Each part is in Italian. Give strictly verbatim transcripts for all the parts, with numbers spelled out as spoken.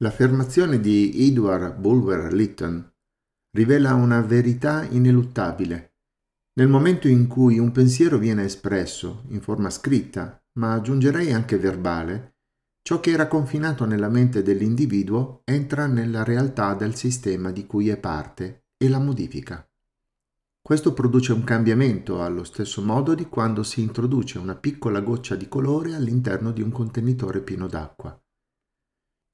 L'affermazione di Edward Bulwer-Lytton rivela una verità ineluttabile. Nel momento in cui un pensiero viene espresso in forma scritta, ma aggiungerei anche verbale, ciò che era confinato nella mente dell'individuo entra nella realtà del sistema di cui è parte e la modifica. Questo produce un cambiamento allo stesso modo di quando si introduce una piccola goccia di colore all'interno di un contenitore pieno d'acqua.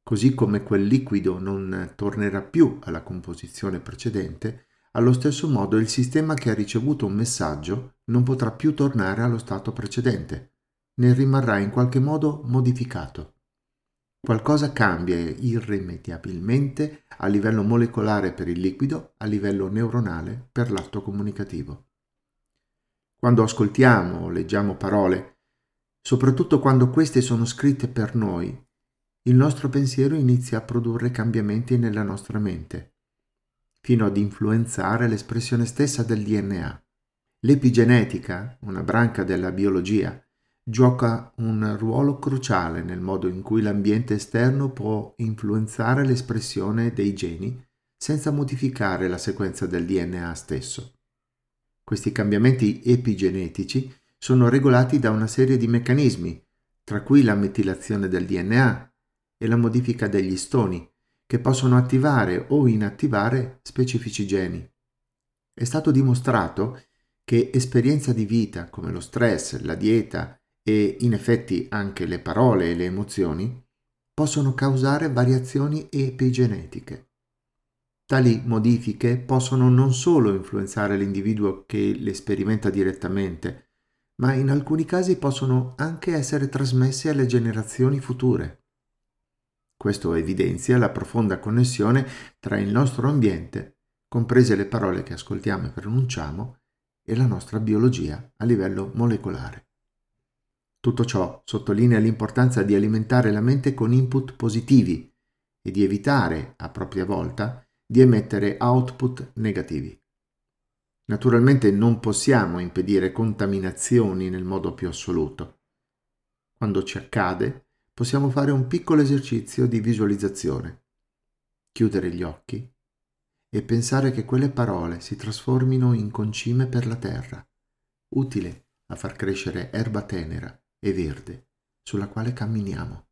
Così come quel liquido non tornerà più alla composizione precedente, allo stesso modo il sistema che ha ricevuto un messaggio non potrà più tornare allo stato precedente, ne rimarrà in qualche modo modificato. Qualcosa cambia irrimediabilmente a livello molecolare per il liquido, a livello neuronale per l'atto comunicativo. Quando ascoltiamo o leggiamo parole, soprattutto quando queste sono scritte per noi, il nostro pensiero inizia a produrre cambiamenti nella nostra mente, fino ad influenzare l'espressione stessa del D N A. L'epigenetica, una branca della biologia, gioca un ruolo cruciale nel modo in cui l'ambiente esterno può influenzare l'espressione dei geni senza modificare la sequenza del D N A stesso. Questi cambiamenti epigenetici sono regolati da una serie di meccanismi, tra cui la metilazione del D N A, e la modifica degli istoni, che possono attivare o inattivare specifici geni. È stato dimostrato che esperienza di vita come lo stress, la dieta e in effetti anche le parole e le emozioni possono causare variazioni epigenetiche. Tali modifiche possono non solo influenzare l'individuo che le sperimenta direttamente, ma in alcuni casi possono anche essere trasmesse alle generazioni future. Questo evidenzia la profonda connessione tra il nostro ambiente, comprese le parole che ascoltiamo e pronunciamo, e la nostra biologia a livello molecolare. Tutto ciò sottolinea l'importanza di alimentare la mente con input positivi e di evitare, a propria volta, di emettere output negativi. Naturalmente non possiamo impedire contaminazioni nel modo più assoluto. Quando ci accade, possiamo fare un piccolo esercizio di visualizzazione, chiudere gli occhi e pensare che quelle parole si trasformino in concime per la terra, utile a far crescere erba tenera e verde sulla quale camminiamo.